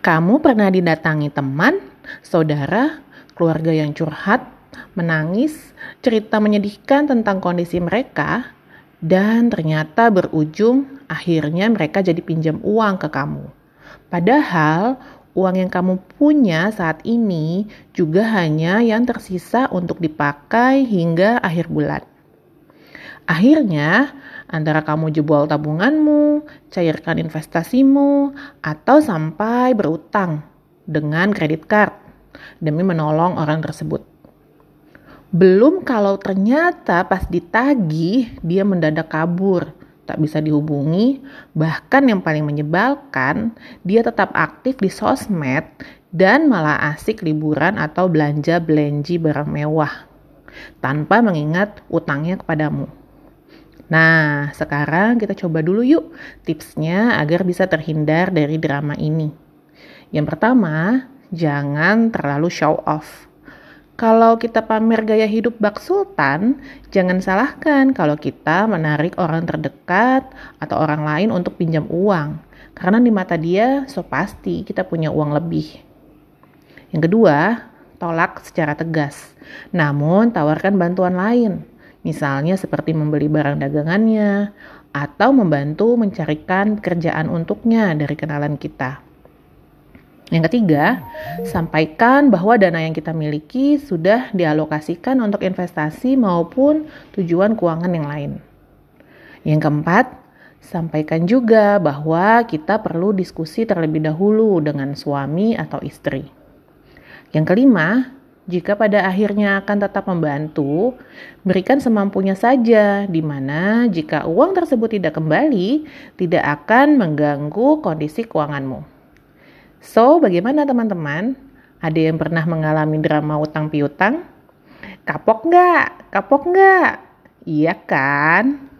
Kamu pernah didatangi teman, saudara, keluarga yang curhat, menangis, cerita menyedihkan tentang kondisi mereka, dan ternyata berujung akhirnya mereka jadi pinjam uang ke kamu. Padahal uang yang kamu punya saat ini juga hanya yang tersisa untuk dipakai hingga akhir bulan. Akhirnya, antara kamu jebol tabunganmu, cairkan investasimu, atau sampai berutang dengan kredit card demi menolong orang tersebut. Belum kalau ternyata pas ditagih, dia mendadak kabur, tak bisa dihubungi, bahkan yang paling menyebalkan, dia tetap aktif di sosmed dan malah asik liburan atau belanja-belenji barang mewah, tanpa mengingat utangnya kepadamu. Nah, sekarang kita coba dulu yuk tipsnya agar bisa terhindar dari drama ini. Yang pertama, jangan terlalu show off. Kalau kita pamer gaya hidup bak sultan, jangan salahkan kalau kita menarik orang terdekat atau orang lain untuk pinjam uang. Karena di mata dia, so pasti kita punya uang lebih. Yang kedua, tolak secara tegas. Namun, tawarkan bantuan lain. Misalnya seperti membeli barang dagangannya atau membantu mencarikan pekerjaan untuknya dari kenalan kita. Yang ketiga, sampaikan bahwa dana yang kita miliki sudah dialokasikan untuk investasi maupun tujuan keuangan yang lain. Yang keempat, sampaikan juga bahwa kita perlu diskusi terlebih dahulu dengan suami atau istri. Yang kelima, jika pada akhirnya akan tetap membantu, berikan semampunya saja, di mana jika uang tersebut tidak kembali, tidak akan mengganggu kondisi keuanganmu. So, bagaimana teman-teman? Ada yang pernah mengalami drama utang piutang? Kapok nggak? Kapok nggak? Iya kan?